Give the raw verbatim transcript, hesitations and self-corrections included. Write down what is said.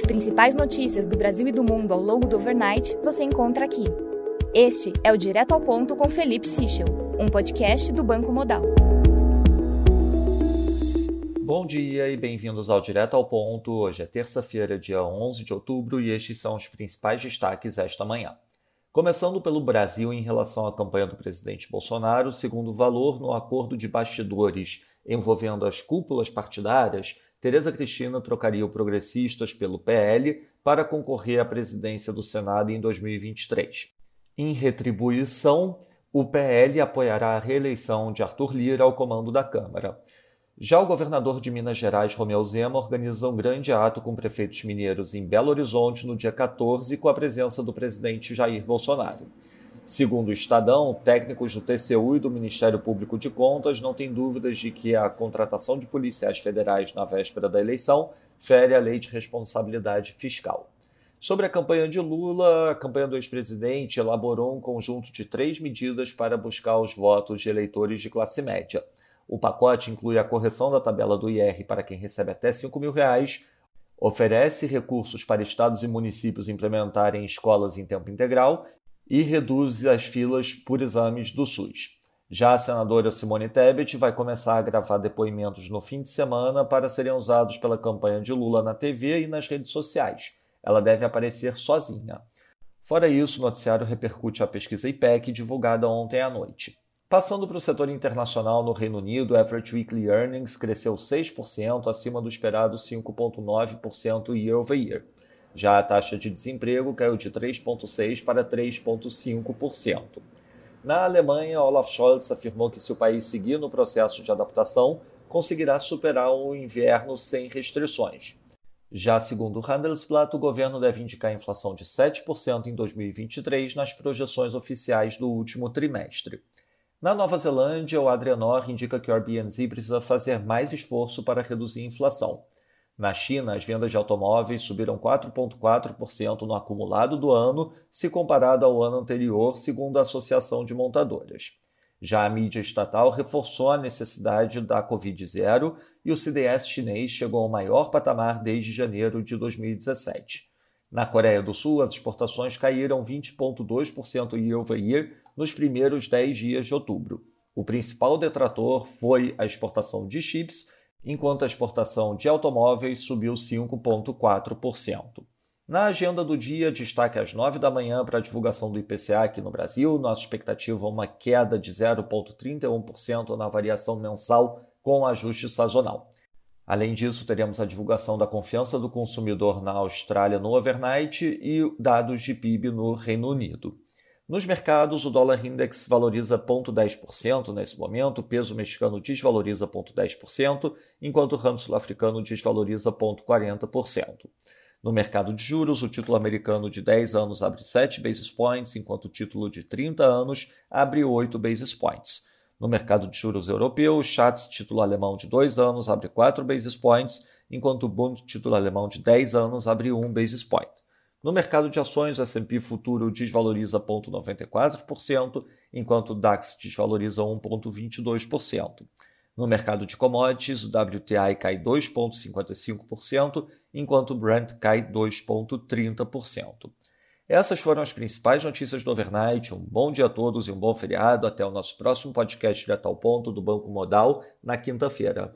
As principais notícias do Brasil e do mundo ao longo do overnight você encontra aqui. Este é o Direto ao Ponto com Felipe Sichel, um podcast do Banco Modal. Bom dia e bem-vindos ao Direto ao Ponto. Hoje é terça-feira, dia onze de outubro, e estes são os principais destaques esta manhã. Começando pelo Brasil em relação à campanha do presidente Bolsonaro, segundo valor no acordo de bastidores envolvendo as cúpulas partidárias, Tereza Cristina trocaria o Progressistas pelo P L para concorrer à presidência do Senado em dois mil e vinte e três. Em retribuição, o P L apoiará a reeleição de Arthur Lira ao comando da Câmara. Já o governador de Minas Gerais, Romeu Zema, organiza um grande ato com prefeitos mineiros em Belo Horizonte no dia quatorze, com a presença do presidente Jair Bolsonaro. Segundo o Estadão, técnicos do T C U e do Ministério Público de Contas não têm dúvidas de que a contratação de policiais federais na véspera da eleição fere a lei de responsabilidade fiscal. Sobre a campanha de Lula, a campanha do ex-presidente elaborou um conjunto de três medidas para buscar os votos de eleitores de classe média. O pacote inclui a correção da tabela do I R para quem recebe até cinco mil reais, oferece recursos para estados e municípios implementarem escolas em tempo integral e reduz as filas por exames do SUS. Já a senadora Simone Tebet vai começar a gravar depoimentos no fim de semana para serem usados pela campanha de Lula na T V e nas redes sociais. Ela deve aparecer sozinha. Fora isso, o noticiário repercute a pesquisa I P E C divulgada ontem à noite. Passando para o setor internacional, no Reino Unido, o Average Weekly Earnings cresceu seis por cento, acima do esperado cinco vírgula nove por cento year-over-year. Já a taxa de desemprego caiu de três vírgula seis por cento para três vírgula cinco por cento. Na Alemanha, Olaf Scholz afirmou que se o país seguir no processo de adaptação, conseguirá superar o inverno sem restrições. Já segundo o Handelsblatt, o governo deve indicar inflação de sete por cento em dois mil e vinte e três nas projeções oficiais do último trimestre. Na Nova Zelândia, o Adrian Orr indica que o R B N Z precisa fazer mais esforço para reduzir a inflação. Na China, as vendas de automóveis subiram quatro vírgula quatro por cento no acumulado do ano, se comparado ao ano anterior, segundo a Associação de Montadoras. Já a mídia estatal reforçou a necessidade da Covid zero e o C D S chinês chegou ao maior patamar desde janeiro de dois mil e dezessete. Na Coreia do Sul, as exportações caíram vinte vírgula dois por cento year-over-year nos primeiros dez dias de outubro. O principal detrator foi a exportação de chips, enquanto a exportação de automóveis subiu cinco vírgula quatro por cento. Na agenda do dia, destaque às nove da manhã para a divulgação do I P C A aqui no Brasil. Nossa expectativa é uma queda de zero vírgula trinta e um por cento na variação mensal com ajuste sazonal. Além disso, teremos a divulgação da confiança do consumidor na Austrália no overnight e dados de P I B no Reino Unido. Nos mercados, o dólar index valoriza zero vírgula dez por cento nesse momento, o peso mexicano desvaloriza zero vírgula dez por cento, enquanto o ramo sul-africano desvaloriza zero vírgula quarenta por cento. No mercado de juros, o título americano de dez anos abre sete basis points, enquanto o título de trinta anos abre oito basis points. No mercado de juros europeu, o Schatz, título alemão de dois anos, abre quatro basis points, enquanto o Bund, título alemão de dez anos, abre um basis point. No mercado de ações, o S and P futuro desvaloriza zero vírgula noventa e quatro por cento, enquanto o DAX desvaloriza um vírgula vinte e dois por cento. No mercado de commodities, o W T I cai dois vírgula cinquenta e cinco por cento, enquanto o Brent cai dois vírgula trinta por cento. Essas foram as principais notícias do overnight. Um bom dia a todos e um bom feriado. Até o nosso próximo podcast Direto ao Ponto do Banco Modal, na quinta-feira.